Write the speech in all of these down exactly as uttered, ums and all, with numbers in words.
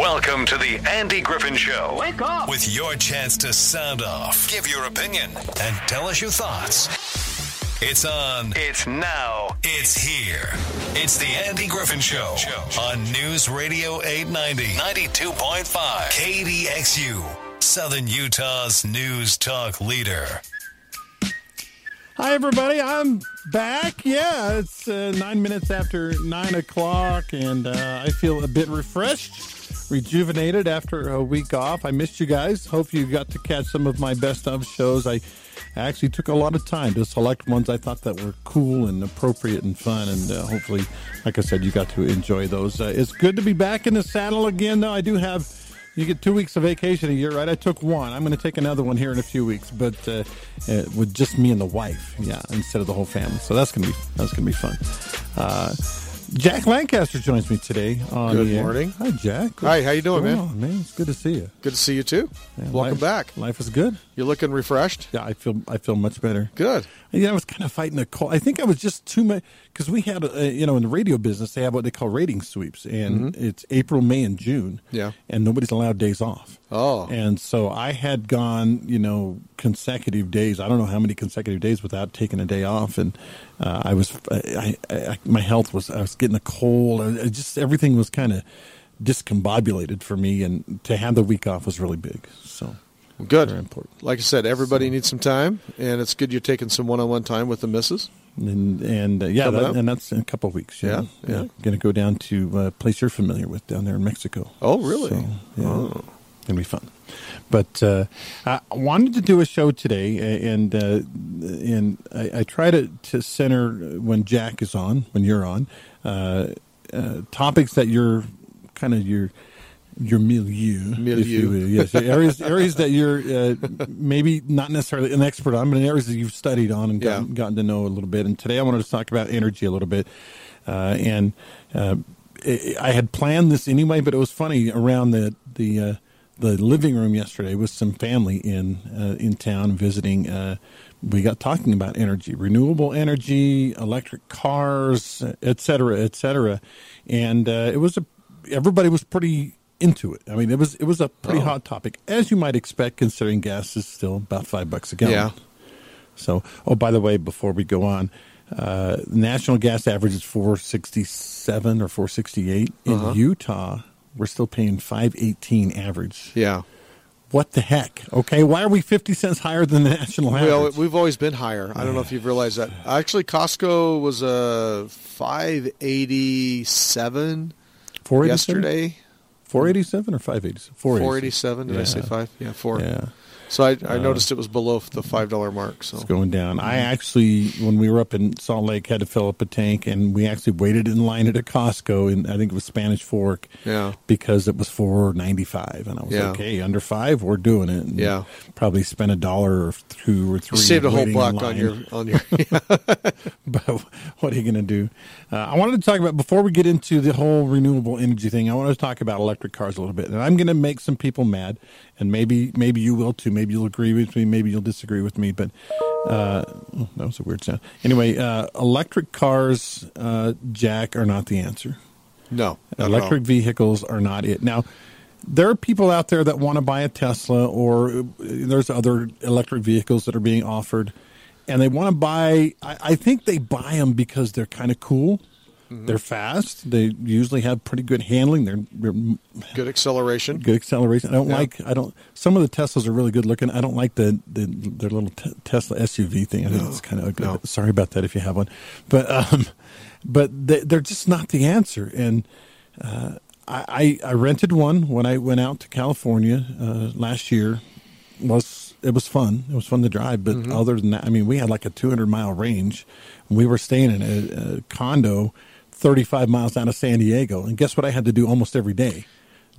Welcome to the Andy Griffin Show. Wake up! With your chance to sound off, give your opinion, and tell us your thoughts. It's on. It's now. It's here. It's the Andy Griffin Show on News Radio eight ninety, ninety-two point five, K D X U, Southern Utah's news talk leader. Hi, everybody. I'm back. Yeah, it's uh, nine minutes after nine o'clock, and uh, I feel a bit refreshed, rejuvenated after a week off. I missed you guys. Hope you got to catch some of my best of shows. I actually took a lot of time to select ones I thought that were cool and appropriate and fun, and uh, hopefully, like I said, you got to enjoy those. Uh, it's good to be back in the saddle again, though. I do have... You get two weeks of vacation a year, right? I took one. I'm going to take another one here in a few weeks, but uh, uh, with just me and the wife, yeah, instead of the whole family. So that's going to be that's going to be fun. Uh, Jack Lancaster joins me today. On good morning, hi Jack. Good. Hi, how you doing, oh, man? Man, it's good to see you. Good to see you too. Yeah, welcome life, back. Life is good. You're looking refreshed. Yeah, I feel I feel much better. Good. You know, I was kind of fighting a cold. I think I was just too much because we had, a, you know, in the radio business they have what they call rating sweeps, and mm-hmm. it's April, May, and June. Yeah, and nobody's allowed days off. Oh, and so I had gone, you know, consecutive days. I don't know how many consecutive days without taking a day off, and uh, I was, I, I, I, my health was, I was getting a cold. I, I just everything was kind of discombobulated for me, and to have the week off was really big. So. Good. Important. Like I said, everybody so, needs some time, and it's good you're taking some one-on-one time with the missus. And, and uh, yeah, that, and that's in a couple of weeks. Yeah, yeah. yeah. yeah. Going to go down to a place you're familiar with down there in Mexico. Oh, really? So, yeah. Oh. Going to be fun. But uh, I wanted to do a show today, and uh, and I, I try to, to center when Jack is on, when you're on, uh, uh, topics that you're kind of your – your milieu, milieu. If you will. Yes, areas areas that you're uh, maybe not necessarily an expert on, but in areas that you've studied on and gotten, yeah. gotten to know a little bit. And today I wanted to talk about energy a little bit. Uh, and uh, it, I had planned this anyway, but it was funny around the the uh, the living room yesterday with some family in uh, in town visiting. Uh, we got talking about energy, renewable energy, electric cars, et cetera, et cetera. And uh, it was a everybody was pretty. into it. I mean, it was it was a pretty oh. hot topic, as you might expect, considering gas is still about five bucks a gallon. Yeah. So, oh, by the way, before we go on, uh, national gas average is four sixty seven or four sixty eight in uh-huh. Utah. We're still paying five eighteen average. Yeah. What the heck? Okay, why are we fifty cents higher than the national average? Well, we've always been higher. I don't know if you've realized that. Actually, Costco was a uh, five eighty seven yesterday. four eighty-seven or five eighty-seven? four eighty-seven. four eighty-seven. Did yeah. I say five? Yeah, four. Yeah. So I, I noticed uh, it was below the five dollar mark. So. It's going down. I actually, when we were up in Salt Lake, had to fill up a tank, and we actually waited in line at a Costco, and I think it was Spanish Fork, yeah. because it was four ninety-five, and I was yeah. like, hey, under five, we're doing it. And yeah. Probably spent a dollar or two or three. You saved a whole buck on your, on your yeah. But what are you going to do? Uh, I wanted to talk about, before we get into the whole renewable energy thing, I wanted to talk about electric cars a little bit, and I'm going to make some people mad, and maybe maybe you will too. Maybe you'll agree with me. Maybe you'll disagree with me. But uh, oh, that was a weird sound. Anyway, uh, electric cars, uh, Jack, are not the answer. No. Electric vehicles are not it. Now, there are people out there that want to buy a Tesla, or there's other electric vehicles that are being offered. And they want to buy – I think they buy them because they're kind of cool. Mm-hmm. They're fast. They usually have pretty good handling. They're, they're good acceleration. Good acceleration. I don't yeah. like. I don't. Some of the Teslas are really good looking. I don't like the, the their little t- Tesla S U V thing. I think no. it's kind of ugly. No. Sorry about that if you have one, but um, but they, they're just not the answer. And uh, I I rented one when I went out to California uh, last year. It was it was fun. It was fun to drive. But mm-hmm. other than that, I mean, we had like a two hundred mile range. We were staying in a, a condo thirty-five miles out of San Diego. And guess what I had to do almost every day?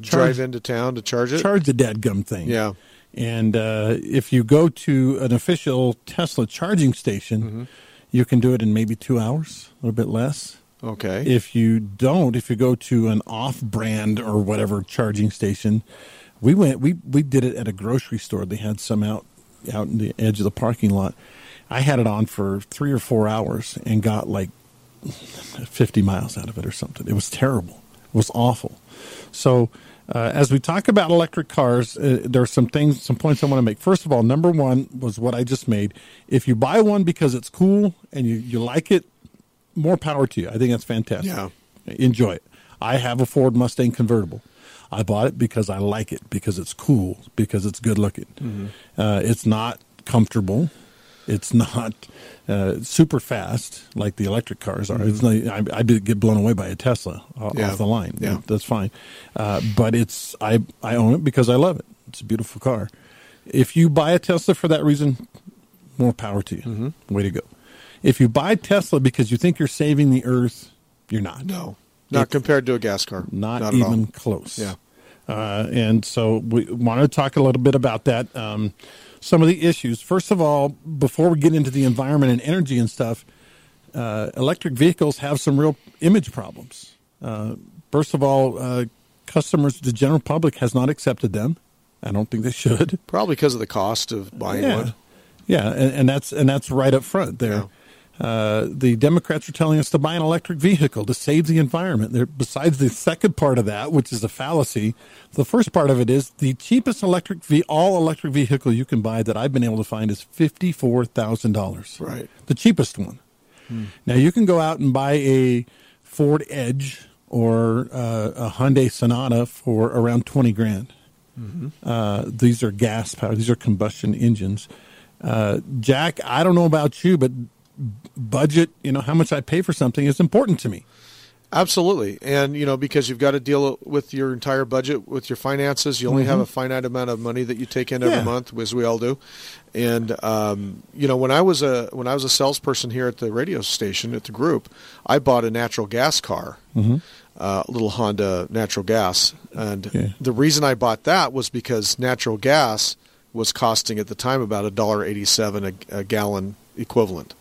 Charge, Drive into town to charge it? Charge the dadgum thing. Yeah. And uh, if you go to an official Tesla charging station, mm-hmm. you can do it in maybe two hours, a little bit less. Okay. If you don't, if you go to an off-brand or whatever charging station, we went. We, we did it at a grocery store. They had some out, out in the edge of the parking lot. I had it on for three or four hours and got like fifty miles out of it or something. It was terrible. It was awful. So Uh, as we talk about electric cars, uh, there are some things, some points I want to make. First of all, number one was what I just made. If you buy one because it's cool and you, you like it, more power to you. I think that's fantastic. Yeah. Enjoy it. I have a Ford Mustang convertible. I bought it because I like it, because it's cool, because it's good looking. Mm-hmm. Uh, it's not comfortable. It's not uh, super fast like the electric cars are. Mm-hmm. It's not, I, I did get blown away by a Tesla uh, yeah. off the line. Yeah. That's fine. Uh, but it's I, I own it because I love it. It's a beautiful car. If you buy a Tesla for that reason, more power to you. Mm-hmm. Way to go. If you buy Tesla because you think you're saving the earth, you're not. No. Not it's compared to a gas car. Not, not even close. Yeah. Uh, and so we want to talk a little bit about that, um, some of the issues. First of all, before we get into the environment and energy and stuff, uh, electric vehicles have some real image problems. Uh, first of all, uh, customers, the general public has not accepted them. I don't think they should. Probably because of the cost of buying yeah. one. Yeah, and, and that's and that's right up front there. Yeah. Uh, the Democrats are telling us to buy an electric vehicle to save the environment. They're, besides the second part of that, which is a fallacy, the first part of it is the cheapest electric ve- all-electric vehicle you can buy that I've been able to find is fifty-four thousand dollars. Right. The cheapest one. Hmm. Now, you can go out and buy a Ford Edge or uh, a Hyundai Sonata for around twenty grand. Mm-hmm. Uh, these are gas-powered. These are combustion engines. Uh, Jack, I don't know about you, but budget, you know, how much I pay for something is important to me. Absolutely. And, you know, because you've got to deal with your entire budget, with your finances. You only mm-hmm. have a finite amount of money that you take in every yeah. month, as we all do. And, um, you know, when I was a when I was a salesperson here at the radio station, at the group, I bought a natural gas car, mm-hmm. uh, little Honda natural gas. And yeah. the reason I bought that was because natural gas was costing at the time about one dollar eighty-seven a, a gallon equivalent.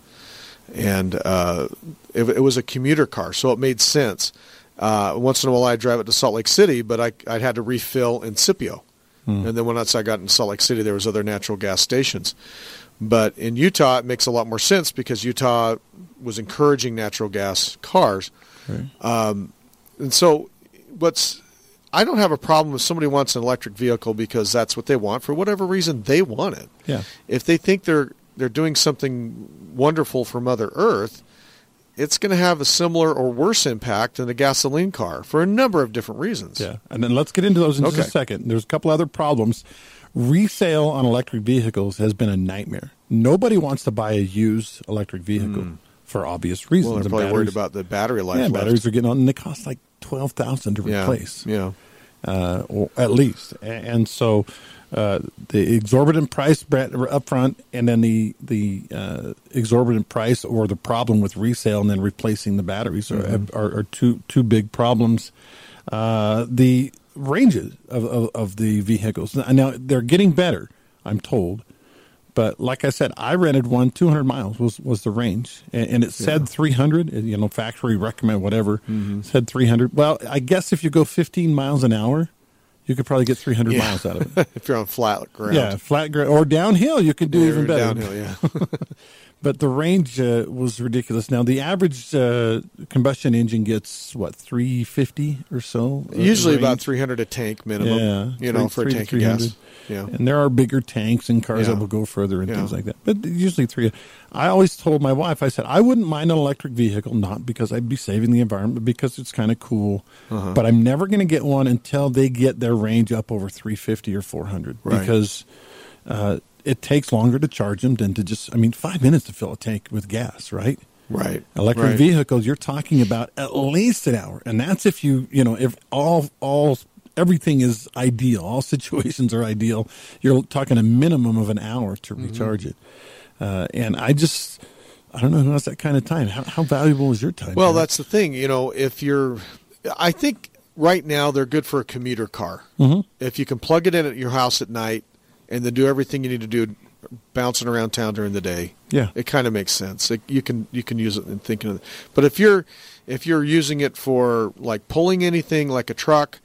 And uh, it, it was a commuter car, so it made sense. Uh, once in a while, I'd drive it to Salt Lake City, but I, I had to refill in Scipio. Mm. And then once I got in Salt Lake City, there was other natural gas stations. But in Utah, it makes a lot more sense because Utah was encouraging natural gas cars. Right. Um, and so what's I don't have a problem if somebody wants an electric vehicle because that's what they want. For whatever reason, they want it. Yeah. If they think they're they're doing something wonderful for Mother Earth, it's going to have a similar or worse impact than a gasoline car for a number of different reasons. Yeah, and then let's get into those in okay. just a second. There's a couple other problems. Resale on electric vehicles has been a nightmare. Nobody wants to buy a used electric vehicle mm. for obvious reasons. Well, they're probably worried about the battery life. Yeah, left. Batteries are getting on, and they cost like twelve thousand dollars to yeah. replace. Yeah, uh, or at least. And so Uh, the exorbitant price up front, and then the the uh, exorbitant price or the problem with resale and then replacing the batteries mm-hmm. are, are, are two two big problems. Uh, the ranges of, of, of the vehicles. Now, they're getting better, I'm told. But like I said, I rented one, two hundred miles was, was the range. And, and it said yeah. three hundred, you know, factory recommend, whatever, mm-hmm. said three hundred. Well, I guess if you go fifteen miles an hour, you could probably get three hundred yeah. miles out of it. If you're on flat ground. Yeah, flat ground. Or downhill, you could do yeah, even better. Downhill, yeah. But the range uh, was ridiculous. Now, the average uh, combustion engine gets, what, three fifty or so? Usually range. About three hundred a tank minimum, yeah, you know, for a tank of gas. Yeah. And there are bigger tanks and cars yeah. that will go further and yeah. things like that. But usually three. I always told my wife, I said, I wouldn't mind an electric vehicle, not because I'd be saving the environment, but because it's kind of cool. Uh-huh. But I'm never going to get one until they get their range up over three fifty or four hundred. Right. Because uh, it takes longer to charge them than to just, I mean, five minutes to fill a tank with gas, right? Right. Electric right. vehicles, you're talking about at least an hour. And that's if you, you know, if all all everything is ideal. All situations are ideal. You're talking a minimum of an hour to recharge mm-hmm. it. Uh, and I just, I don't know who has that kind of time. How, how valuable is your time? Well, Eric? That's the thing. You know, if you're, I think right now they're good for a commuter car. Mm-hmm. If you can plug it in at your house at night and then do everything you need to do, bouncing around town during the day. Yeah. It kind of makes sense. It, you can, you can use it in thinking of it. But if you're, if you're using it for like pulling anything like a truck,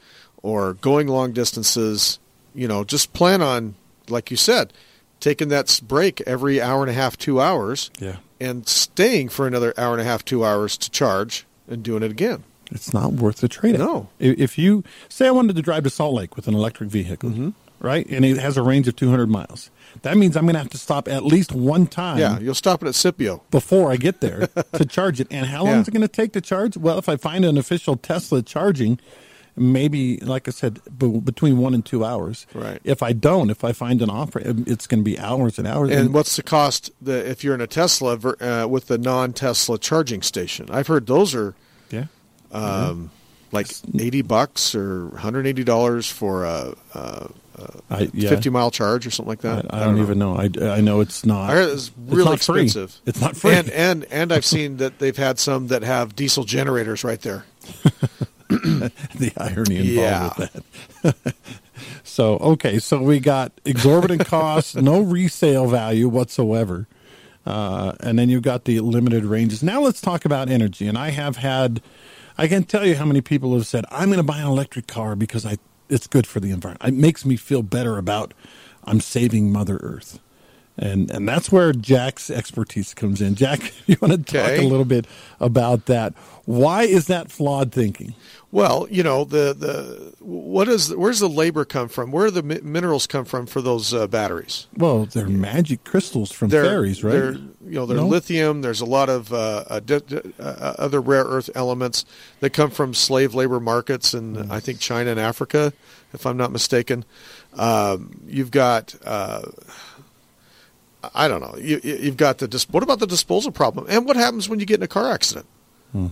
or going long distances, you know, just plan on, like you said, taking that break every hour and a half, two hours, yeah. and staying for another hour and a half, two hours to charge and doing it again. It's not worth the trade-off. No. If you say I wanted to drive to Salt Lake with an electric vehicle, mm-hmm. right, and it has a range of two hundred miles, that means I'm going to have to stop at least one time. Yeah, you'll stop it at Scipio before I get there to charge it. And how long yeah. is it going to take to charge? Well, if I find an official Tesla charging, maybe, like I said, b- between one and two hours. Right. If I don't, if I find an offer, it's going to be hours and hours. And, and what's the cost the, if you're in a Tesla uh, with the non-Tesla charging station? I've heard those are yeah. um, mm-hmm. like eighty bucks or one hundred eighty dollars for a, a, a yeah. fifty-mile charge or something like that. I, I, I don't, don't know. even know. I, I know it's not. I heard it's really it's not expensive. Free. It's not free. And, and, and I've seen that they've had some that have diesel generators right there. The irony involved yeah. with that. So, okay, so we got exorbitant costs, no resale value whatsoever, uh, and then you've got the limited ranges. Now let's talk about energy, and I have had, I can tell you how many people have said, I'm going to buy an electric car because I it's good for the environment. It makes me feel better about I'm saving Mother Earth. And and that's where Jack's expertise comes in. Jack, you want to talk okay. a little bit about that? Why is that flawed thinking? Well, you know, the the what is where's the labor come from? Where do the minerals come from for those uh, batteries? Well, they're magic crystals from they're, fairies, right? They're, you know, they're no? lithium. There's a lot of uh, other rare earth elements that come from slave labor markets in nice. I think China and Africa, if I'm not mistaken. Um, you've got. Uh, I don't know. You, you've got the dis- – what about the disposal problem? And what happens when you get in a car accident? Hmm.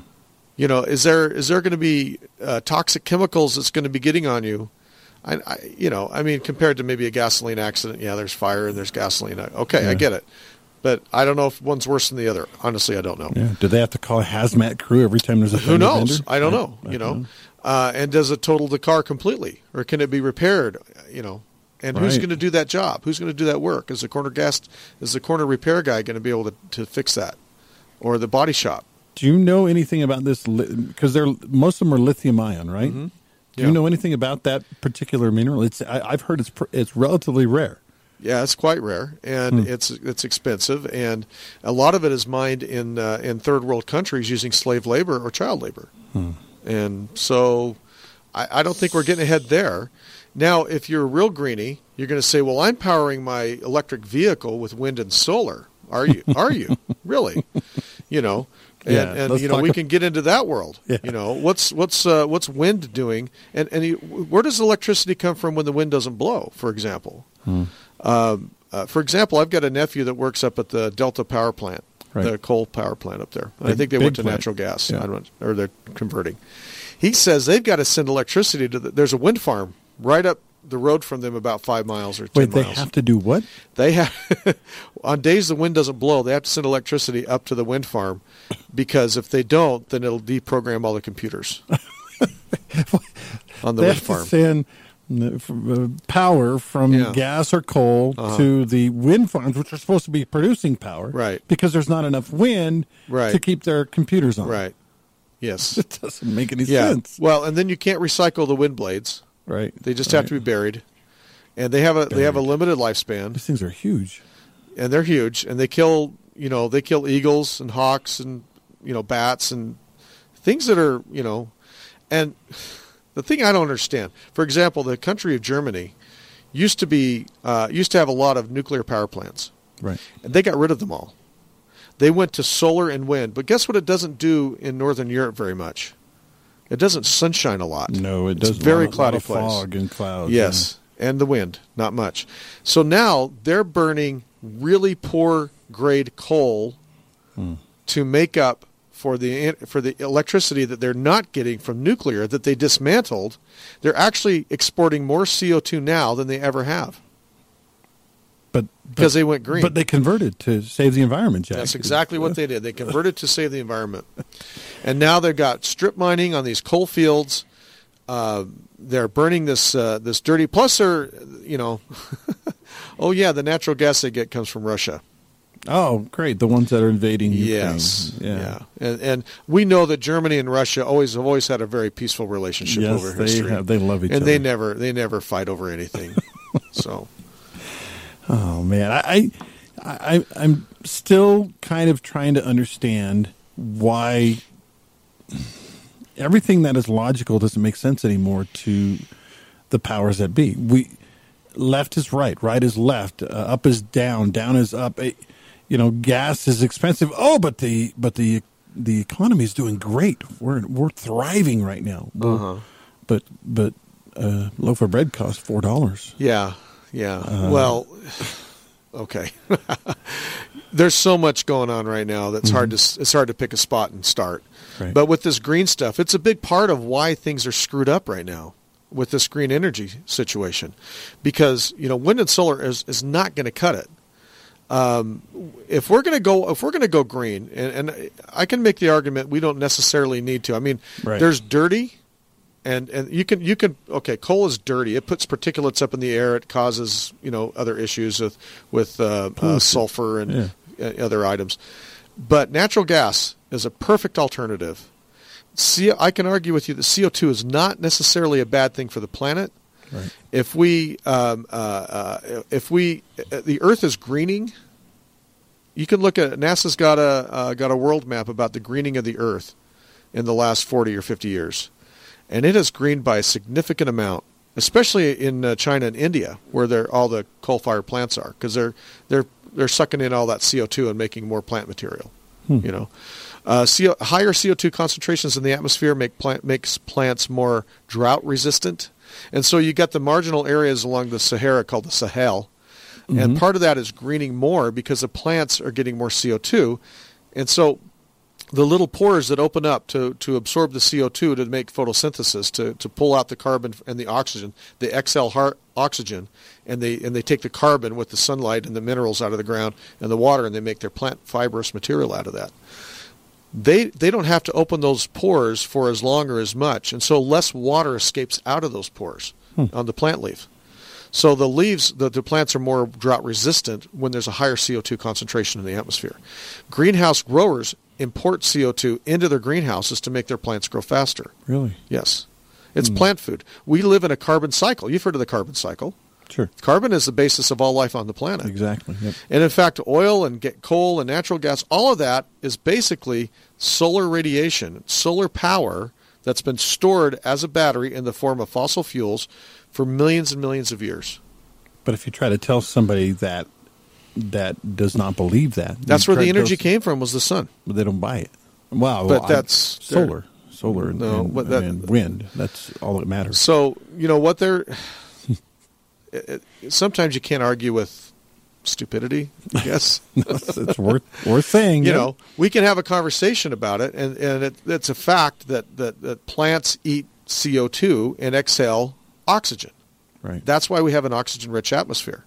You know, is there is there going to be uh, toxic chemicals that's going to be getting on you? I, I, you know, I mean, compared to maybe a gasoline accident, yeah, there's fire and there's gasoline. Okay, yeah. I get it. But I don't know if one's worse than the other. Honestly, I don't know. Yeah. Do they have to call a hazmat crew every time there's a Who knows? Vendor? I don't know, I, you know. know. Uh, and does it total the car completely? Or can it be repaired, you know? And right. who's going to do that job? Who's going to do that work? Is the corner gas, is the corner repair guy going to be able to, to fix that, or the body shop? Do you know anything about this? Because they're most of them are lithium ion, right? Mm-hmm. Do yeah. you know anything about that particular mineral? It's I, I've heard it's it's relatively rare. Yeah, it's quite rare, and hmm. it's it's expensive, and a lot of it is mined in uh, in third world countries using slave labor or child labor, hmm. and so I, I don't think we're getting ahead there. Now, if you're a real greenie, you're going to say, well, I'm powering my electric vehicle with wind and solar. Are you? Are you? Really? You know, and, yeah, and you know, we about... can get into that world. Yeah. You know, what's what's uh, what's wind doing? And, and you, where does electricity come from when the wind doesn't blow, for example? Hmm. Um, uh, for example, I've got a nephew that works up at the Delta power plant, right. the coal power plant up there. Big, I think they went to plant. natural gas, yeah. I don't, or they're converting. He says they've got to send electricity to the, there's a wind farm right up the road from them, about five miles or ten Wait, miles. Wait, they have to do what? They have on days the wind doesn't blow, they have to send electricity up to the wind farm, because if they don't, then it'll deprogram all the computers on the they wind have farm. To send power from yeah. gas or coal uh-huh. to the wind farms, which are supposed to be producing power, right? Because there's not enough wind right. to keep their computers on, right? Yes, it doesn't make any yeah. sense. Well, and then you can't recycle the wind blades. Right. They just right. have to be buried, and they have a buried. they have a limited lifespan. These things are huge, and they're huge, and they kill you know they kill eagles and hawks and you know bats and things that are you know, and the thing I don't understand. For example, the country of Germany used to be uh, used to have a lot of nuclear power plants, right? And they got rid of them all. They went to solar and wind, but guess what? It doesn't do in Northern Europe very much. It doesn't sunshine a lot. No, it doesn't. It's very cloudy place. Fog and clouds. Yes, yeah. and the wind, not much. So now they're burning really poor grade coal hmm. to make up for the for the electricity that they're not getting from nuclear that they dismantled. They're actually exporting more C O two now than they ever have. But because they went green. But they converted to save the environment, Jack. That's exactly what they did. They converted to save the environment. And now they've got strip mining on these coal fields. Uh, they're burning this uh, this dirty. Plus, they're, you know, oh, yeah, the natural gas they get comes from Russia. Oh, great. The ones that are invading Ukraine. Yes. Yeah. yeah. And, and we know that Germany and Russia always have always had a very peaceful relationship yes, over they history. Have. They love each and other. And they never, they never fight over anything. So. Oh, man. I, I, I, I'm still kind of trying to understand why everything that is logical doesn't make sense anymore to the powers that be. We left is right, right is left, uh, up is down, down is up. It, you know, gas is expensive. Oh, but the but the the economy is doing great. We're we're thriving right now. Uh-huh. But but uh, loaf of bread costs four dollars. Yeah, yeah. Uh, well, okay. There's so much going on right now that's mm-hmm. hard to it's hard to pick a spot and start. Right. But with this green stuff, it's a big part of why things are screwed up right now with this green energy situation, because you know wind and solar is, is not going to cut it. Um, if we're going to go, if we're going to go green, and, and I can make the argument we don't necessarily need to. I mean, right. there's dirty, and, and you can you can okay, coal is dirty. It puts particulates up in the air. It causes you know other issues with with uh, uh, sulfur and yeah. other items, but natural gas is a perfect alternative. See, I can argue with you that C O two is not necessarily a bad thing for the planet. Right. If we, um, uh, uh, if we, uh, the Earth is greening. You can look at NASA's got a uh, got a world map about the greening of the Earth in the last forty or fifty years, and it has greened by a significant amount, especially in uh, China and India, where they're, all the coal-fired plants are, because they're they're they're sucking in all that C O two and making more plant material. Hmm. You know, uh, CO, higher C O two concentrations in the atmosphere make plant makes plants more drought resistant. And so you got the marginal areas along the Sahara called the Sahel, and mm-hmm. part of that is greening more because the plants are getting more C O two, and so the little pores that open up to, to absorb the C O two to make photosynthesis, to, to pull out the carbon and the oxygen, they exhale heart oxygen, and they and they take the carbon with the sunlight and the minerals out of the ground and the water, and they make their plant fibrous material out of that. They they don't have to open those pores for as long or as much, and so less water escapes out of those pores hmm. on the plant leaf. So the leaves, the, the plants are more drought resistant when there's a higher C O two concentration in the atmosphere. Greenhouse growers import C O two into their greenhouses to make their plants grow faster. Really? Yes. It's hmm. plant food. We live in a carbon cycle. You've heard of the carbon cycle. Sure. Carbon is the basis of all life on the planet. Exactly. Yep. And in fact, oil and get coal and natural gas, all of that is basically solar radiation, solar power that's been stored as a battery in the form of fossil fuels for millions and millions of years. But if you try to tell somebody that that does not believe that. That's where the energy came from, was the sun. But they don't buy it. Wow. But well, that's I'm solar. Solar and, no, and, that, and wind. That's all that matters. So, you know, what they're... It, it, sometimes you can't argue with stupidity, I guess. It's worth, worth saying. You yeah. know, we can have a conversation about it, and, and it, it's a fact that, that, that plants eat C O two and exhale oxygen. Right. That's why we have an oxygen-rich atmosphere.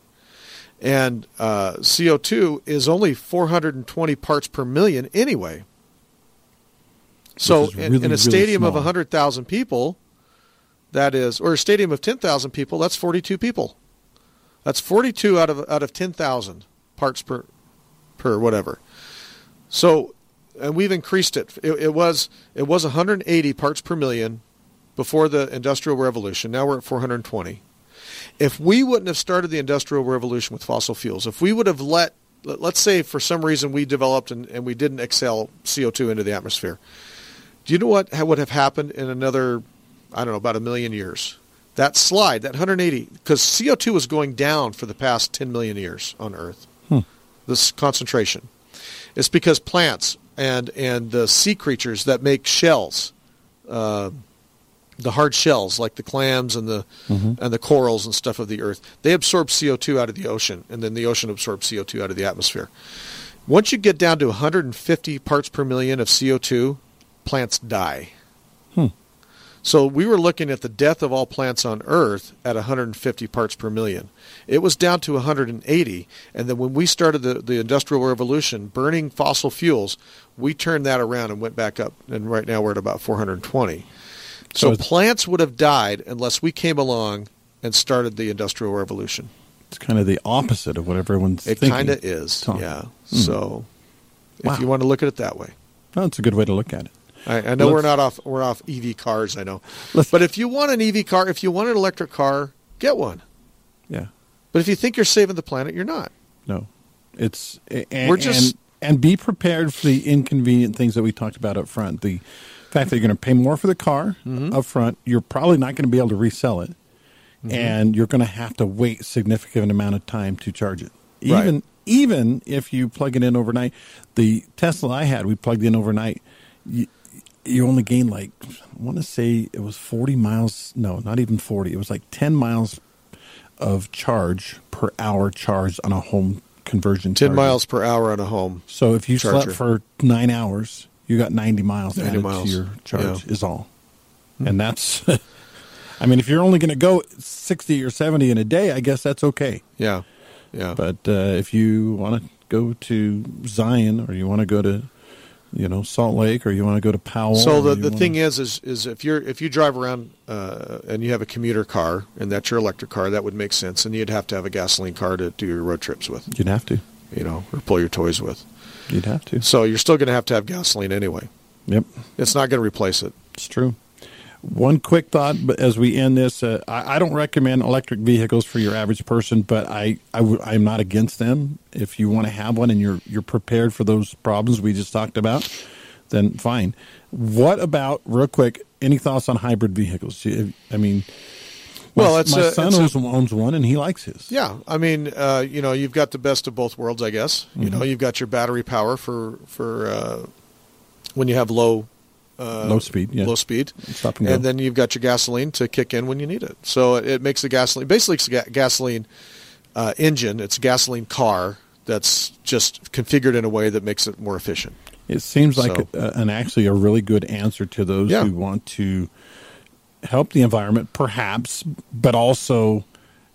And uh, C O two is only four hundred twenty parts per million anyway. So really, in, in a really stadium small. Of one hundred thousand people... That is, or a stadium of ten thousand people, that's forty-two people. That's forty-two out of out of ten thousand parts per per whatever. So, and we've increased it. It, it was it was one hundred eighty parts per million before the Industrial Revolution. Now we're at four hundred twenty. If we wouldn't have started the Industrial Revolution with fossil fuels, if we would have let, let let's say for some reason we developed and, and we didn't exhale C O two into the atmosphere, do you know what would have happened in another... I don't know, about a million years. That slide, that one hundred eighty, because C O two was going down for the past ten million years on Earth, hmm. this concentration. It's because plants and, and the sea creatures that make shells, uh, the hard shells like the clams and the mm-hmm. and the corals and stuff of the Earth, they absorb C O two out of the ocean, and then the ocean absorbs C O two out of the atmosphere. Once you get down to one hundred fifty parts per million of C O two, plants die. Hmm. So we were looking at the death of all plants on Earth at one hundred fifty parts per million. It was down to one hundred eighty, and then when we started the, the Industrial Revolution, burning fossil fuels, we turned that around and went back up, and right now we're at about four hundred twenty. So, so plants would have died unless we came along and started the Industrial Revolution. It's kind of the opposite of what everyone's it thinking. It kind of is, Tom. yeah. Mm. So wow. if you want to look at it that way. Well, that's a good way to look at it. I know let's, we're not off. We're off E V cars. I know, but if you want an E V car, if you want an electric car, get one. Yeah. But if you think you're saving the planet, you're not. No, it's and, we're just and, and be prepared for the inconvenient things that we talked about up front. The the fact that you're going to pay more for the car mm-hmm. up front, you're probably not going to be able to resell it, mm-hmm. and you're going to have to wait a significant amount of time to charge it. Even right. even if you plug it in overnight, the Tesla I had, we plugged in overnight, you, you only gained like, I want to say it was forty miles. No, not even forty. It was like ten miles of charge per hour charge on a home conversion charger. ten miles per hour on a home So if you charger. slept for nine hours, you got ninety miles added miles. to your charge yeah. is all. Mm-hmm. And that's, I mean, if you're only going to go sixty or seventy in a day, I guess that's okay. Yeah. Yeah. But uh, if you want to go to Zion, or you want to go to, you know, Salt Lake, or you want to go to Powell. So the, the thing to... is, is, is if you're, if you drive around uh, and you have a commuter car, and that's your electric car, that would make sense. And you'd have to have a gasoline car to do your road trips with. You'd have to, you know, or pull your toys with. You'd have to. So you're still going to have to have gasoline anyway. Yep. It's not going to replace it. It's true. One quick thought as we end this. Uh, I, I don't recommend electric vehicles for your average person, but I, I w- I'm not against them. If you want to have one and you're you're prepared for those problems we just talked about, then fine. What about, real quick, any thoughts on hybrid vehicles? I mean, my, well, it's my a, son it's owns, a, owns one and he likes his. Yeah. I mean, uh, you know, you've got the best of both worlds, I guess. Mm-hmm. You know, you've got your battery power for, for uh, when you have low Uh, low speed, yeah. Low speed. Stop and go. And then you've got your gasoline to kick in when you need it. So it, it makes the gasoline, basically it's a ga- gasoline uh, engine. It's a gasoline car that's just configured in a way that makes it more efficient. It seems like so. a, an actually a really good answer to those yeah. who want to help the environment, perhaps, but also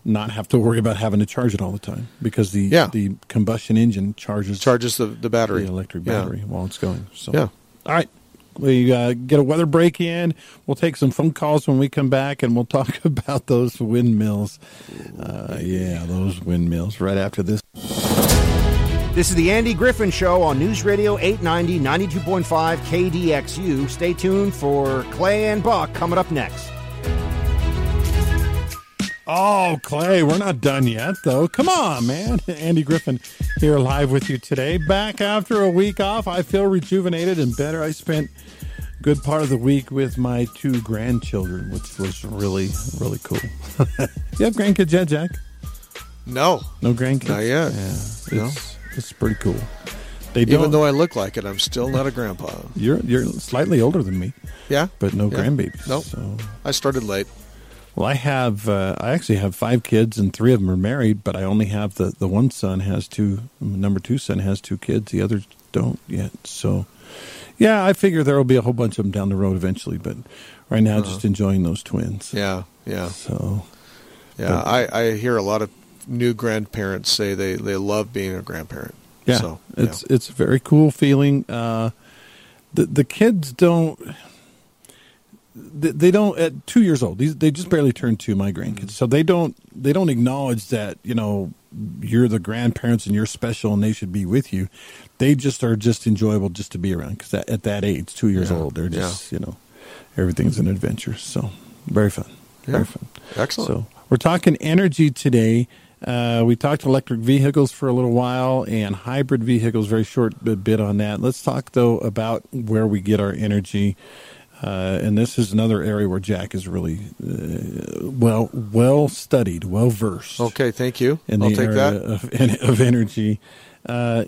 not have to worry about having to charge it all the time, because the yeah. the combustion engine charges charges the, the battery, the electric battery yeah. while it's going. So yeah. All right. We uh, get a weather break in. We'll take some phone calls when we come back, and we'll talk about those windmills. Uh, yeah, those windmills right after this. This is the Andy Griffin Show on News Radio eight ninety, ninety-two point five K D X U. Stay tuned for Clay and Buck coming up next. Oh, Clay, we're not done yet, though. Come on, man. Andy Griffin here live with you today. Back after a week off, I feel rejuvenated and better. I spent a good part of the week with my two grandchildren, which was really, really cool. You have grandkids yet, Jack? No. No grandkids? Not yet. Yeah, it's, no. It's pretty cool. They don't. Even though I look like it, I'm still not a grandpa. You're, you're slightly older than me. Yeah. But no yeah. grandbabies. Nope. So. I started late. Well, I have, uh, I actually have five kids, and three of them are married, but I only have the, the one son has two, number two son has two kids, the others don't yet. So, yeah, I figure there will be a whole bunch of them down the road eventually, but right now uh, just enjoying those twins. Yeah, yeah. So, yeah, but, I, I hear a lot of new grandparents say they, they love being a grandparent. Yeah, so, it's, yeah. it's a very cool feeling. Uh, the the kids don't... They don't at two years old. They just barely turned two, my grandkids. So they don't they don't acknowledge that, you know, you're the grandparents and you're special and they should be with you. They just are just enjoyable just to be around, because at that age, two years yeah. old, they're just yeah. you know, everything's an adventure. So very fun, yeah. very fun, excellent. So we're talking energy today. Uh, we talked electric vehicles for a little while and hybrid vehicles. Very short bit on that. Let's talk though about where we get our energy. Uh, and this is another area where Jack is really uh, well well studied, well versed. Okay, thank you. In I'll the take area that of, of energy. Uh,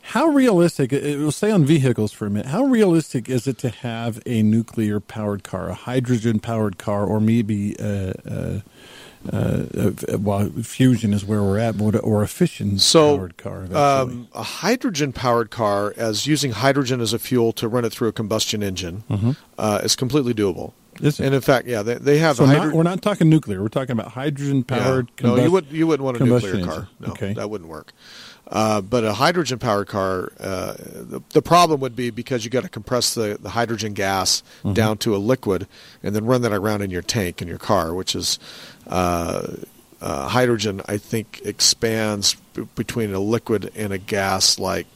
how realistic? We'll stay on vehicles for a minute. How realistic is it to have a nuclear powered car, a hydrogen powered car, or maybe a, a, a, a, well, fusion is where we're at, or a fission powered car? So um, a hydrogen powered car, as using hydrogen as a fuel to run it through a combustion engine. Mm-hmm. Uh, it's completely doable. Is it? And in fact, yeah, they, they have. So hydro- not, we're not talking nuclear. We're talking about hydrogen-powered. Yeah. No, combust- you would you wouldn't want a nuclear engine. Car. No, okay. That wouldn't work. Uh, but a hydrogen-powered car, uh, the, the problem would be because you got to compress the, the hydrogen gas mm-hmm. down to a liquid and then run that around in your tank in your car, which is uh, uh, hydrogen. I think expands b- between a liquid and a gas like.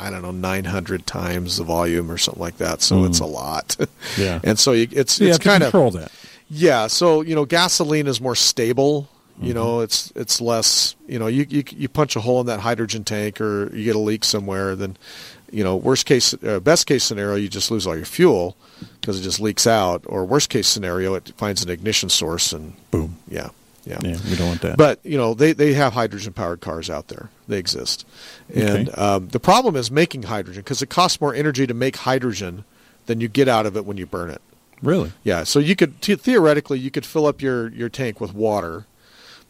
I don't know, nine hundred times the volume or something like that. So mm. it's a lot. Yeah. And so you, it's, so you it's have kind to control of, that. Yeah. So, you know, gasoline is more stable, mm-hmm. you know, it's, it's less, you know, you, you, you punch a hole in that hydrogen tank or you get a leak somewhere, then you know, worst case, uh, best case scenario, you just lose all your fuel because it just leaks out, or worst case scenario, it finds an ignition source and boom. Yeah. Yeah. Yeah, we don't want that. But, you know, they, they have hydrogen-powered cars out there. They exist. And okay. um, the problem is making hydrogen, because it costs more energy to make hydrogen than you get out of it when you burn it. Really? Yeah. So you could t- theoretically, you could fill up your, your tank with water,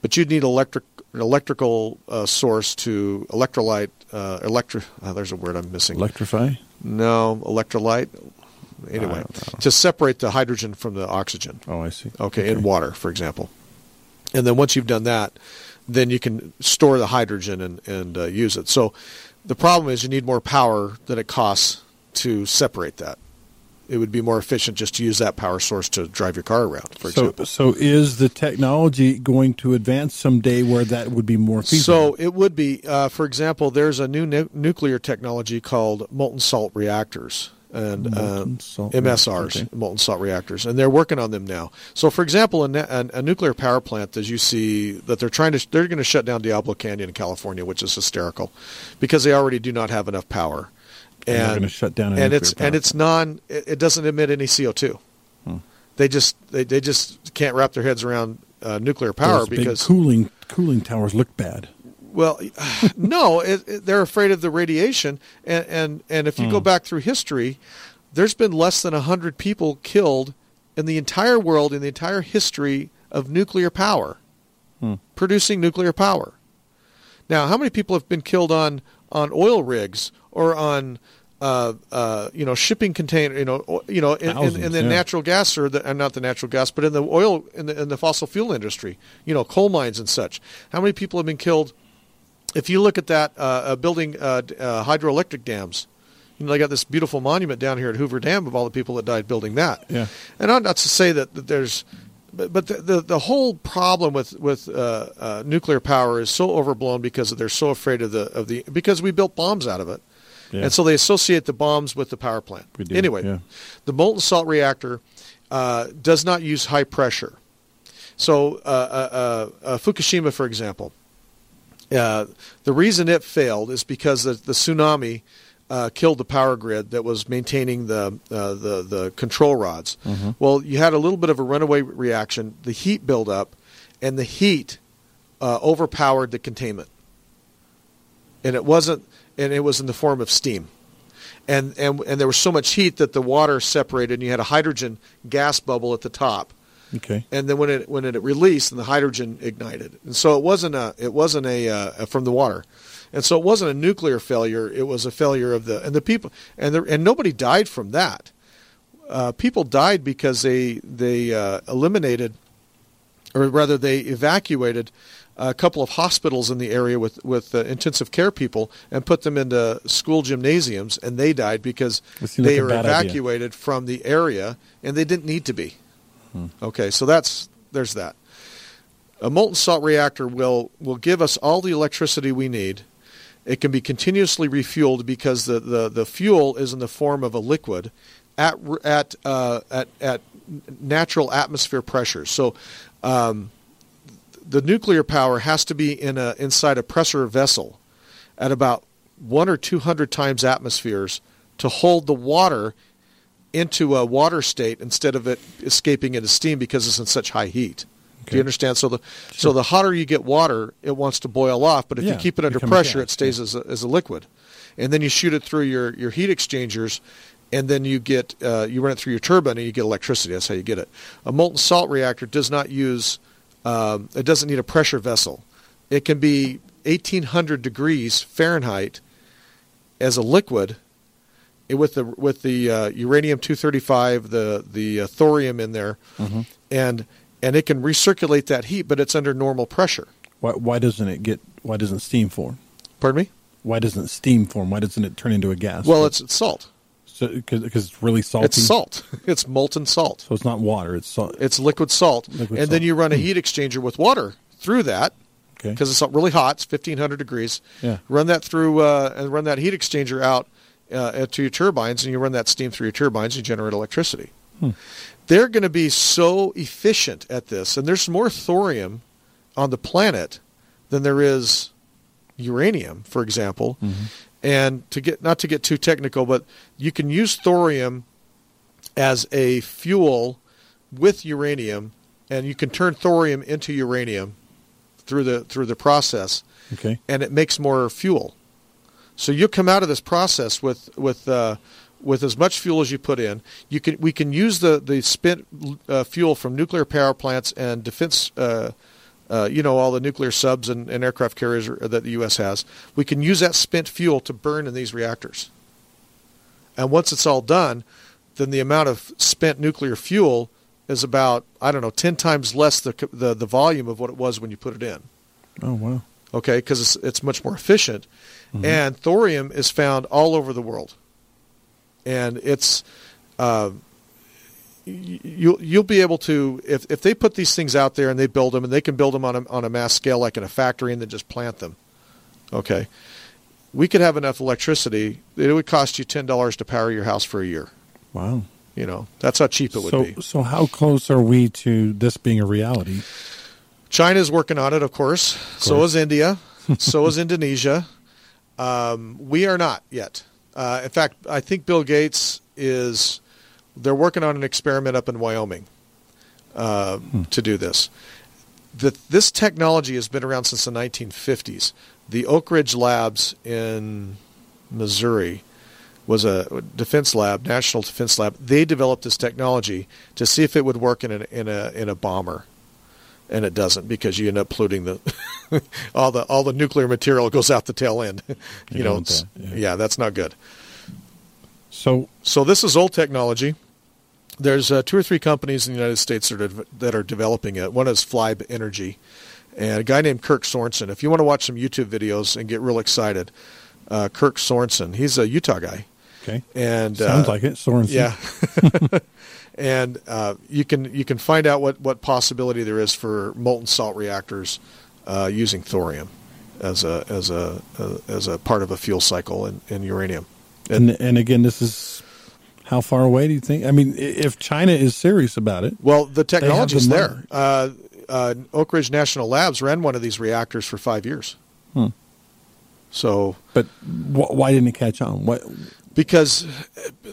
but you'd need electric an electrical uh, source to electrolyte. Uh, electri- oh, there's a word I'm missing. Electrify? No, electrolyte. Anyway, I don't know. To separate the hydrogen from the oxygen. Oh, I see. Okay, okay. In water, for example. And then once you've done that, then you can store the hydrogen and, and uh, use it. So the problem is you need more power than it costs to separate that. It would be more efficient just to use that power source to drive your car around, for so, example. So is the technology going to advance someday where that would be more feasible? So it would be. Uh, for example, there's a new nu- nuclear technology called molten salt reactors. And molten salt uh, M S Rs, okay. molten salt reactors, and they're working on them now. So, for example, a, a, a nuclear power plant, as you see, that they're trying to, they're going to shut down Diablo Canyon in California, which is hysterical, because they already do not have enough power, and, and they're going to shut down. And it's and it's non, it, it doesn't emit any C O two. Hmm. They just they, they just can't wrap their heads around uh, nuclear power. Those because big cooling cooling towers look bad. Well, no, it, it, they're afraid of the radiation, and and, and if you mm. go back through history, there's been less than one hundred people killed in the entire world in the entire history of nuclear power, mm. producing nuclear power. Now, how many people have been killed on, on oil rigs or on uh, uh, you know shipping container, you know you know in, Thousands, in, in the yeah. natural gas or the, uh, not the natural gas, but in the oil in the, in the fossil fuel industry, you know coal mines and such. How many people have been killed? If you look at that, uh, building uh, uh, hydroelectric dams, you know, they got this beautiful monument down here at Hoover Dam of all the people that died building that. Yeah. And I'm not to say that, that there's, but, but the, the the whole problem with with uh, uh, nuclear power is so overblown because they're so afraid of the of the because we built bombs out of it, yeah. and so they associate the bombs with the power plant. We do, anyway, yeah. the molten salt reactor uh, does not use high pressure. So uh, uh, uh, uh, Fukushima, for example. Uh, the reason it failed is because the, the tsunami uh, killed the power grid that was maintaining the uh, the, the control rods. Mm-hmm. Well, you had a little bit of a runaway reaction. The heat build up, and the heat uh, overpowered the containment. And it wasn't, and it was in the form of steam, and and and there was so much heat that the water separated, and you had a hydrogen gas bubble at the top. Okay. And then when it when it released, and the hydrogen ignited, and so it wasn't a it wasn't a uh, from the water, and so it wasn't a nuclear failure. It was a failure of the and the people and the, and nobody died from that. Uh, people died because they they uh, eliminated, or rather they evacuated, a couple of hospitals in the area with with uh, intensive care people and put them into school gymnasiums, and they died because they were evacuated from the area and they didn't need to be. Okay, so that's there's that. A molten salt reactor will, will give us all the electricity we need. It can be continuously refueled because the, the, the fuel is in the form of a liquid at at uh, at, at natural atmosphere pressure. So um, the nuclear power has to be in a inside a pressure vessel at about one or two hundred times atmospheres to hold the water into a water state instead of it escaping into steam because it's in such high heat. Okay. Do you understand? So the sure. so the hotter you get water, it wants to boil off, but if yeah, you keep it under pressure, gas. It stays yeah. as, a, as a liquid. And then you shoot it through your, your heat exchangers, and then you get uh, you run it through your turbine, and you get electricity. That's how you get it. A molten salt reactor does not use um, – it doesn't need a pressure vessel. It can be eighteen hundred degrees Fahrenheit as a liquid – with the with the uh, uranium two thirty-five, the the uh, thorium in there, mm-hmm. and and it can recirculate that heat, but it's under normal pressure. Why why doesn't it get? Why doesn't steam form? Pardon me? Why doesn't steam form? Why doesn't it turn into a gas? Well, it's, it's salt. So because it's really salty. It's salt. It's molten salt. So it's not water. It's salt. It's liquid salt. Liquid and salt. Then you run a heat exchanger with water through that. Okay. Because it's really hot. It's fifteen hundred degrees. Yeah. Run that through uh, and run that heat exchanger out. Uh, to your turbines, and you run that steam through your turbines, you generate electricity. Hmm. They're going to be so efficient at this, and there's more thorium on the planet than there is uranium, for example, mm-hmm. And to get not to get too technical, but you can use thorium as a fuel with uranium, and you can turn thorium into uranium through the through the process. Okay. And it makes more fuel. So you come out of this process with with uh, with as much fuel as you put in. You can we can use the the spent uh, fuel from nuclear power plants and defense. Uh, Uh, you know, all the nuclear subs and, and aircraft carriers that the U S has, we can use that spent fuel to burn in these reactors. And once it's all done, then the amount of spent nuclear fuel is about, I don't know, ten times less the the, the volume of what it was when you put it in. Oh, wow. Okay, because it's, it's much more efficient. Mm-hmm. And thorium is found all over the world. And it's... Uh, You'll you'll be able to if, if they put these things out there and they build them and they can build them on a, on a mass scale like in a factory and then just plant them, okay, we could have enough electricity. It would cost you ten dollars to power your house for a year. Wow, you know that's how cheap it would so, be. So how close are we to this being a reality? China's working on it, of course. Of course. So is India. So is Indonesia. Um, we are not yet. Uh, in fact, I think Bill Gates is. They're working on an experiment up in Wyoming uh, hmm. to do this. The, this technology has been around since the nineteen fifties. The Oak Ridge Labs in Missouri was a defense lab, national defense lab. They developed this technology to see if it would work in, an, in a in a bomber, and it doesn't because you end up polluting the all the all the nuclear material goes out the tail end. you, you know, that, yeah. yeah, that's not good. So, so this is old technology. There's uh, two or three companies in the United States that are, de- that are developing it. One is Flibe Energy, and a guy named Kirk Sorensen. If you want to watch some YouTube videos and get real excited, uh, Kirk Sorensen. He's a Utah guy. Okay, and sounds uh, like it, Sorensen. Yeah, and uh, you can you can find out what, what possibility there is for molten salt reactors uh, using thorium as a as a uh, as a part of a fuel cycle in, in uranium. And and again, this is how far away do you think? I mean, if China is serious about it, well, the technology is there. Uh, uh, Oak Ridge National Labs ran one of these reactors for five years. Hmm. So, but wh- why didn't it catch on? What? Because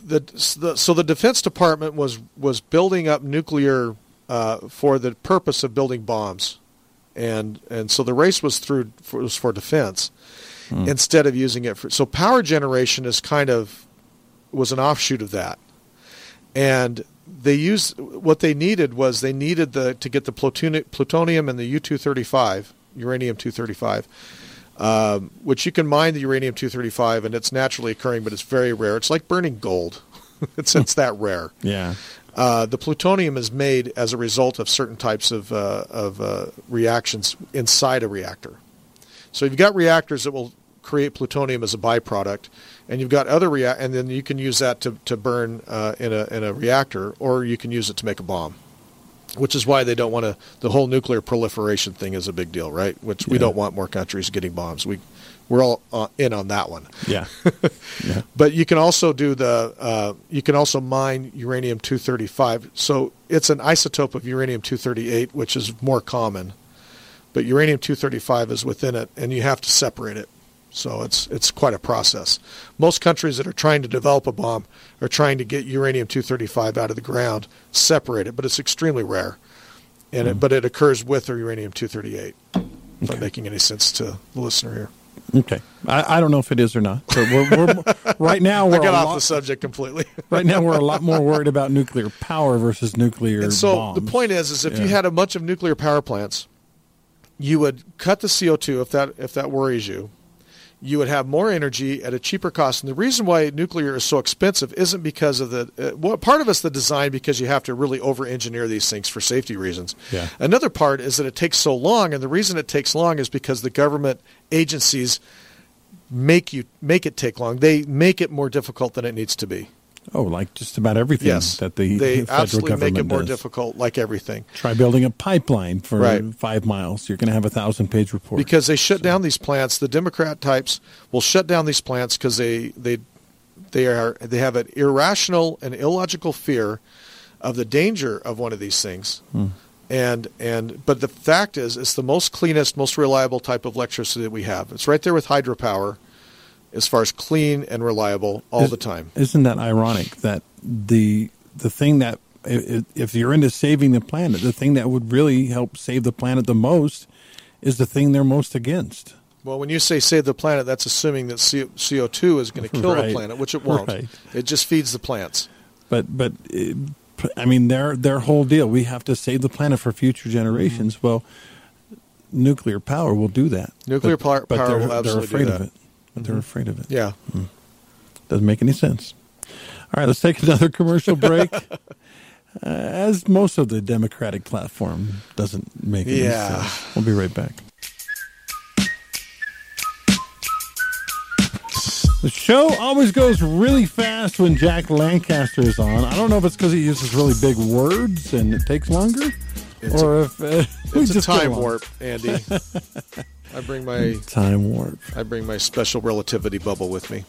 the, the so the Defense Department was was building up nuclear uh, for the purpose of building bombs, and and so the race was through for, was for defense. Mm. Instead of using it for, so power generation is kind of was an offshoot of that, and they used what they needed was they needed the to get the plutonium and the U two thirty-five uranium two thirty-five, um, which you can mine the uranium two thirty-five and it's naturally occurring, but it's very rare. It's like burning gold. it's it's that rare. Yeah. Uh, the plutonium is made as a result of certain types of uh, of uh, reactions inside a reactor. So you've got reactors that will create plutonium as a byproduct, and you've got other rea- and then you can use that to to burn uh, in a in a reactor, or you can use it to make a bomb, which is why they don't want to. The whole nuclear proliferation thing is a big deal, right? Which yeah. we don't want more countries getting bombs. We we're all uh, in on that one. Yeah. yeah. But you can also do the uh, you can also mine uranium two thirty-five. So it's an isotope of uranium two thirty-eight, which is more common. But uranium two thirty-five is within it, and you have to separate it. So it's it's quite a process. Most countries that are trying to develop a bomb are trying to get uranium two thirty-five out of the ground, separate it, but it's extremely rare. And it, but it occurs with or uranium two thirty-eight, okay. If I'm making any sense to the listener here. Okay. I, I don't know if it is or not. But we're, we're, right now we're I got off lot, the subject completely. Right now we're a lot more worried about nuclear power versus nuclear and so bombs. The point is, is if yeah. you had a bunch of nuclear power plants, you would cut the C O two if that if that worries you. You would have more energy at a cheaper cost. And the reason why nuclear is so expensive isn't because of the uh, – well, part of it's the design because you have to really over-engineer these things for safety reasons. Yeah. Another part is that it takes so long, and the reason it takes long is because the government agencies make you make it take long. They make it more difficult than it needs to be. Oh, like just about everything yes, that the they federal absolutely government make it more does. Difficult, like everything. Try building a pipeline for right. five miles. You're going to have a thousand-page report. Because they shut so. down these plants. The Democrat types will shut down these plants because they they they are they have an irrational and illogical fear of the danger of one of these things. Hmm. And and but the fact is, it's the most cleanest, most reliable type of electricity that we have. It's right there with hydropower. as far as clean and reliable all Is, the time. Isn't that ironic that the the thing that, if you're into saving the planet, the thing that would really help save the planet the most is the thing they're most against? Well, when you say save the planet, that's assuming that C O two is going to kill right. the planet, which it won't. Right. It just feeds the plants. But, but it, I mean, their their whole deal, we have to save the planet for future generations. Mm-hmm. Well, nuclear power will do that. Nuclear but, power, but power will absolutely do that. They're afraid of it. But they're afraid of it. Yeah. Mm. Doesn't make any sense. All right, let's take another commercial break. uh, as most of the Democratic platform doesn't make any yeah. sense. We'll be right back. The show always goes really fast when Jack Lancaster is on. I don't know if it's because he uses really big words and it takes longer, it's or a, if uh, it's we a just time warp, Andy. I bring my time warp. I bring my special relativity bubble with me.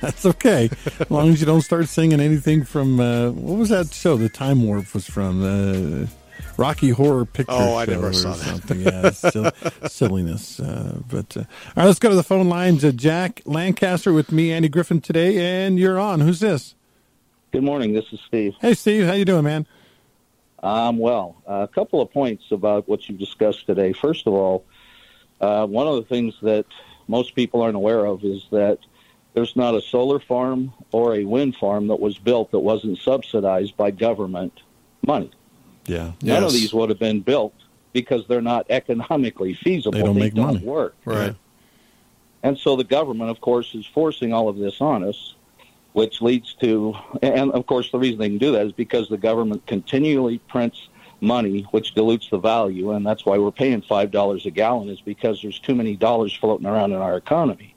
That's okay, as long as you don't start singing anything from uh, what was that show? The Time Warp was from the uh, Rocky Horror Picture Show. Oh, I never saw that. Yeah, silly, silliness. Uh, but uh, all right, let's go to the phone lines. Uh, Jack Lancaster with me, Andy Griffin today, and you're on. Who's this? Good morning. This is Steve. Hey, Steve. How you doing, man? Um, well, uh, a couple of points about what you've discussed today. First of all, uh, one of the things that most people aren't aware of is that there's not a solar farm or a wind farm that was built that wasn't subsidized by government money. Yeah. Yes. None of these would have been built because they're not economically feasible. They don't they make don't money. Work. Right. Yeah. And so the government, of course, is forcing all of this on us, which leads to, and of course the reason they can do that is because the government continually prints money, which dilutes the value, and that's why we're paying five dollars a gallon, is because there's too many dollars floating around in our economy.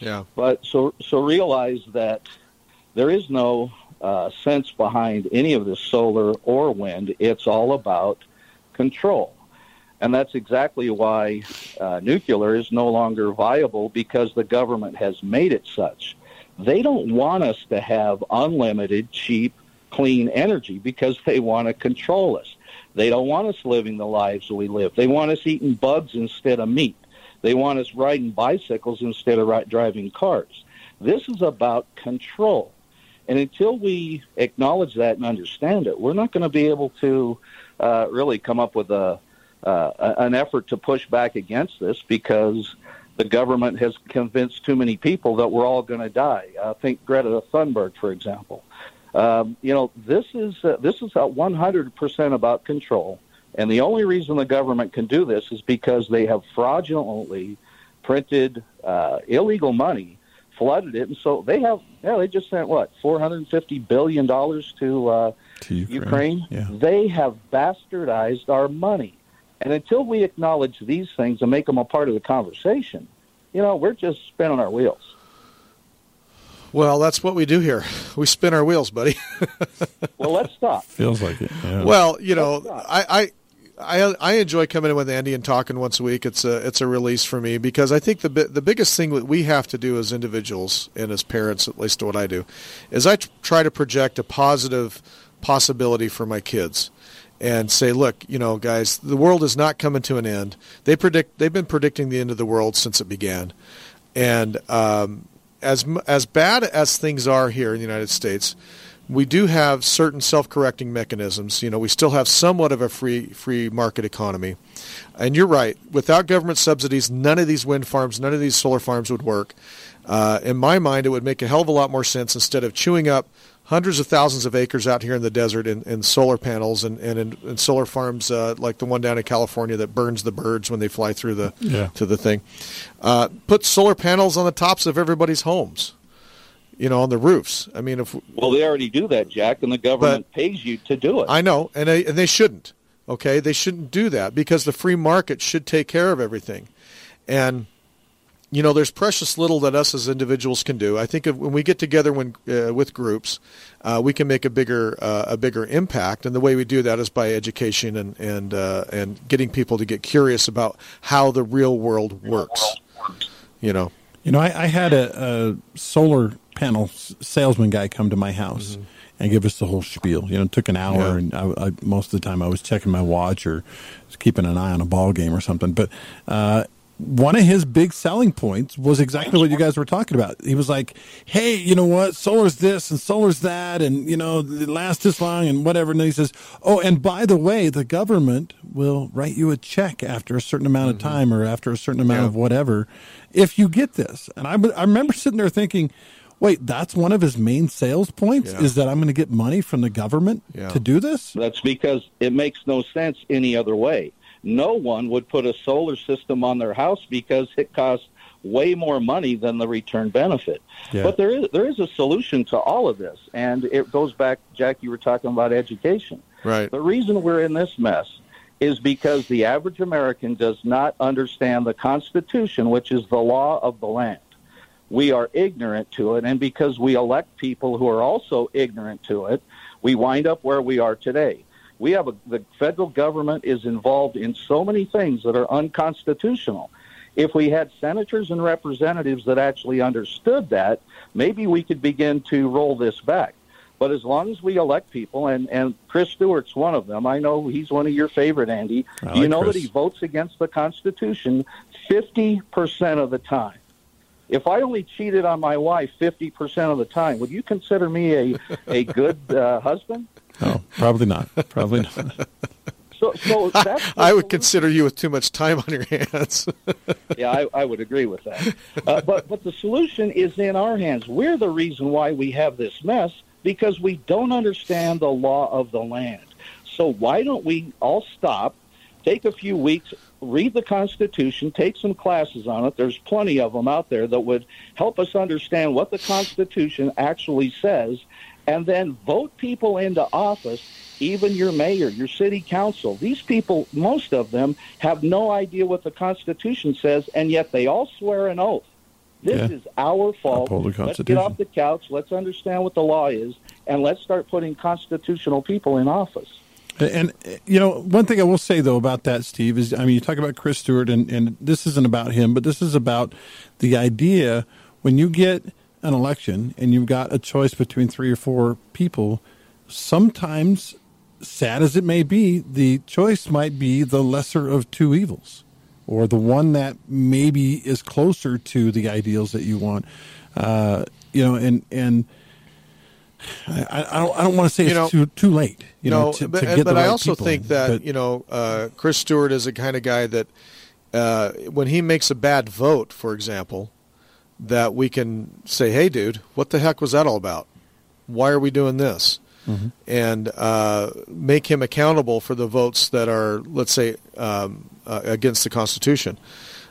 Yeah. But so, so realize that there is no uh, sense behind any of this solar or wind. It's all about control. And that's exactly why uh, nuclear is no longer viable, because the government has made it such. They don't want us to have unlimited, cheap, clean energy because they want to control us. They don't want us living the lives we live. They want us eating bugs instead of meat. They want us riding bicycles instead of driving cars. This is about control. And until we acknowledge that and understand it, we're not going to be able to uh, really come up with a uh, an effort to push back against this, because the government has convinced too many people that we're all going to die. Uh, think Greta Thunberg, for example. Um, you know, this is uh, this is one hundred percent about control. And the only reason the government can do this is because they have fraudulently printed uh, illegal money, flooded it. And so they have, yeah, they just sent, what, four hundred fifty billion dollars to, uh, to Ukraine. Ukraine. Yeah. They have bastardized our money. And until we acknowledge these things and make them a part of the conversation, you know, we're just spinning our wheels. Well, that's what we do here. We spin our wheels, buddy. Well, let's stop. Feels like it. Yeah. Well, you know, I, I I I enjoy coming in with Andy and talking once a week. It's a it's a release for me, because I think the the biggest thing that we have to do as individuals and as parents, at least what I do, is I try to project a positive possibility for my kids. And say, look, you know, guys, the world is not coming to an end. They predict, they've been predicting the end of the world since it began. And um, as as bad as things are here in the United States, we do have certain self-correcting mechanisms. You know, we still have somewhat of a free free market economy. And you're right. Without government subsidies, none of these wind farms, none of these solar farms would work. Uh, in my mind, it would make a hell of a lot more sense, instead of chewing up hundreds of thousands of acres out here in the desert in, in solar panels and, and in and solar farms uh, like the one down in California that burns the birds when they fly through the yeah. to the thing. Uh, put solar panels on the tops of everybody's homes, you know, on the roofs. I mean, if well, they already do that, Jack, and the government pays you to do it. I know, and they, and they shouldn't. Okay, they shouldn't do that, because the free market should take care of everything. And you know, there's precious little that us as individuals can do. I think if, when we get together when, uh, with groups, uh, we can make a bigger uh, a bigger impact. And the way we do that is by education and and uh, and getting people to get curious about how the real world works. You know, you know, I, I had a, a solar panel salesman guy come to my house mm-hmm. and give us the whole spiel. You know, it took an hour, yeah. and I, I, most of the time I was checking my watch or keeping an eye on a ball game or something. But uh, one of his big selling points was exactly what you guys were talking about. He was like, hey, you know what? Solar's this and solar's that, and, you know, it lasts this long and whatever. And then he says, oh, and by the way, the government will write you a check after a certain amount mm-hmm. of time or after a certain amount yeah. of whatever if you get this. And I, I remember sitting there thinking, wait, that's one of his main sales points yeah. is that I'm going to get money from the government yeah. to do this? That's because it makes no sense any other way. No one would put a solar system on their house because it costs way more money than the return benefit. Yeah. But there is there is a solution to all of this, and it goes back, Jack, you were talking about education. Right. The reason we're in this mess is because the average American does not understand the Constitution, which is the law of the land. We are ignorant to it, and because we elect people who are also ignorant to it, we wind up where we are today. We have a, the federal government is involved in so many things that are unconstitutional. If we had senators and representatives that actually understood that, maybe we could begin to roll this back. But as long as we elect people, and, and Chris Stewart's one of them. I know he's one of your favorite, Andy. Like you know Chris. That he votes against the Constitution fifty percent of the time. If I only cheated on my wife fifty percent of the time, would you consider me a, a good uh, husband? No, probably not. Probably not. So, so that's I, I would solution. Consider you with too much time on your hands. yeah, I, I would agree with that. Uh, but, but the solution is in our hands. We're the reason why we have this mess, because we don't understand the law of the land. So why don't we all stop, take a few weeks, read the Constitution, take some classes on it. There's plenty of them out there that would help us understand what the Constitution actually says, and then vote people into office, even your mayor, your city council. These people, most of them, have no idea what the Constitution says, and yet they all swear an oath. This yeah. is our fault. Let's get off the couch. Let's understand what the law is, and let's start putting constitutional people in office. And, you know, one thing I will say, though, about that, Steve, is, I mean, you talk about Chris Stewart, and, and this isn't about him, but this is about the idea when you get an election and you've got a choice between three or four people, sometimes, sad as it may be, the choice might be the lesser of two evils, or the one that maybe is closer to the ideals that you want, uh, you know, and and I, I don't I don't want to say you it's know, too too late, you no, know, to, but, to get but the right I also think in, that but, you know uh, Chris Stewart is the kind of guy that uh, when he makes a bad vote, for example, that we can say, hey, dude, what the heck was that all about? Why are we doing this? Mm-hmm. And uh, make him accountable for the votes that are, let's say, um, uh, against the Constitution.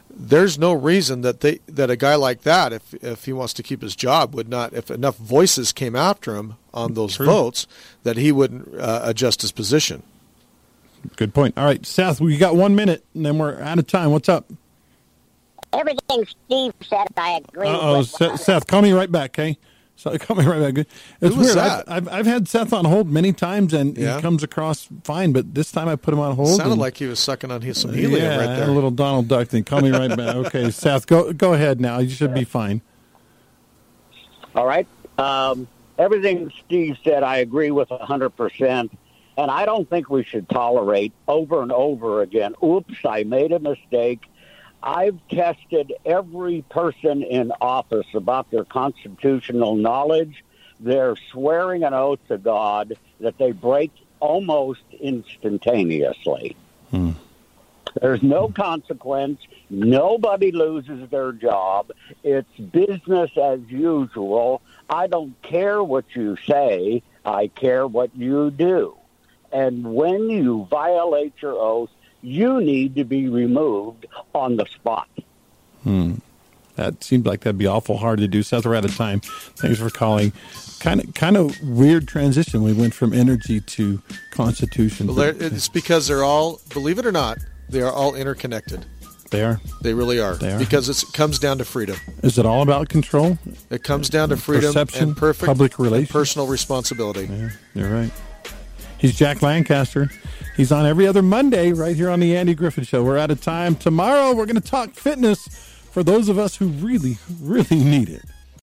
There's no reason that they that a guy like that, if if he wants to keep his job, would not, if enough voices came after him on those True. votes, that he wouldn't uh, adjust his position. Good point. All right, Seth, we got one minute, and then we're out of time. What's up? Everything Steve said, I agree Uh-oh, with. Oh, Seth, call me right back, okay? So call me right back. It's weird. I've, I've, I've had Seth on hold many times, and yeah. he comes across fine, but this time I put him on hold. Sounded and, like he was sucking on his, some helium yeah, right there. A little Donald Duck thing. Call me right back. Okay, Seth, go go ahead now. You should be fine. All right. Um, everything Steve said, I agree with one hundred percent. And I don't think we should tolerate over and over again, oops, I made a mistake. I've tested every person in office about their constitutional knowledge. They're swearing an oath to God that they break almost instantaneously. Hmm. There's no consequence. Nobody loses their job. It's business as usual. I don't care what you say. I care what you do. And when you violate your oath, you need to be removed on the spot. Hmm. That seems like that'd be awful hard to do. Seth, we're out of time. Thanks for calling. Kind of, kind of weird transition. We went from energy to constitution. Well, it's because they're all, believe it or not, they are all interconnected. They are. They really are. They are. Because it's, it comes down to freedom. Is it all about control? It comes down to freedom, perception, and perfect public relations, and personal responsibility. Yeah, you're right. He's Jack Lancaster. He's on every other Monday right here on the Andy Griffin Show. We're out of time. Tomorrow we're going to talk fitness for those of us who really, really need it.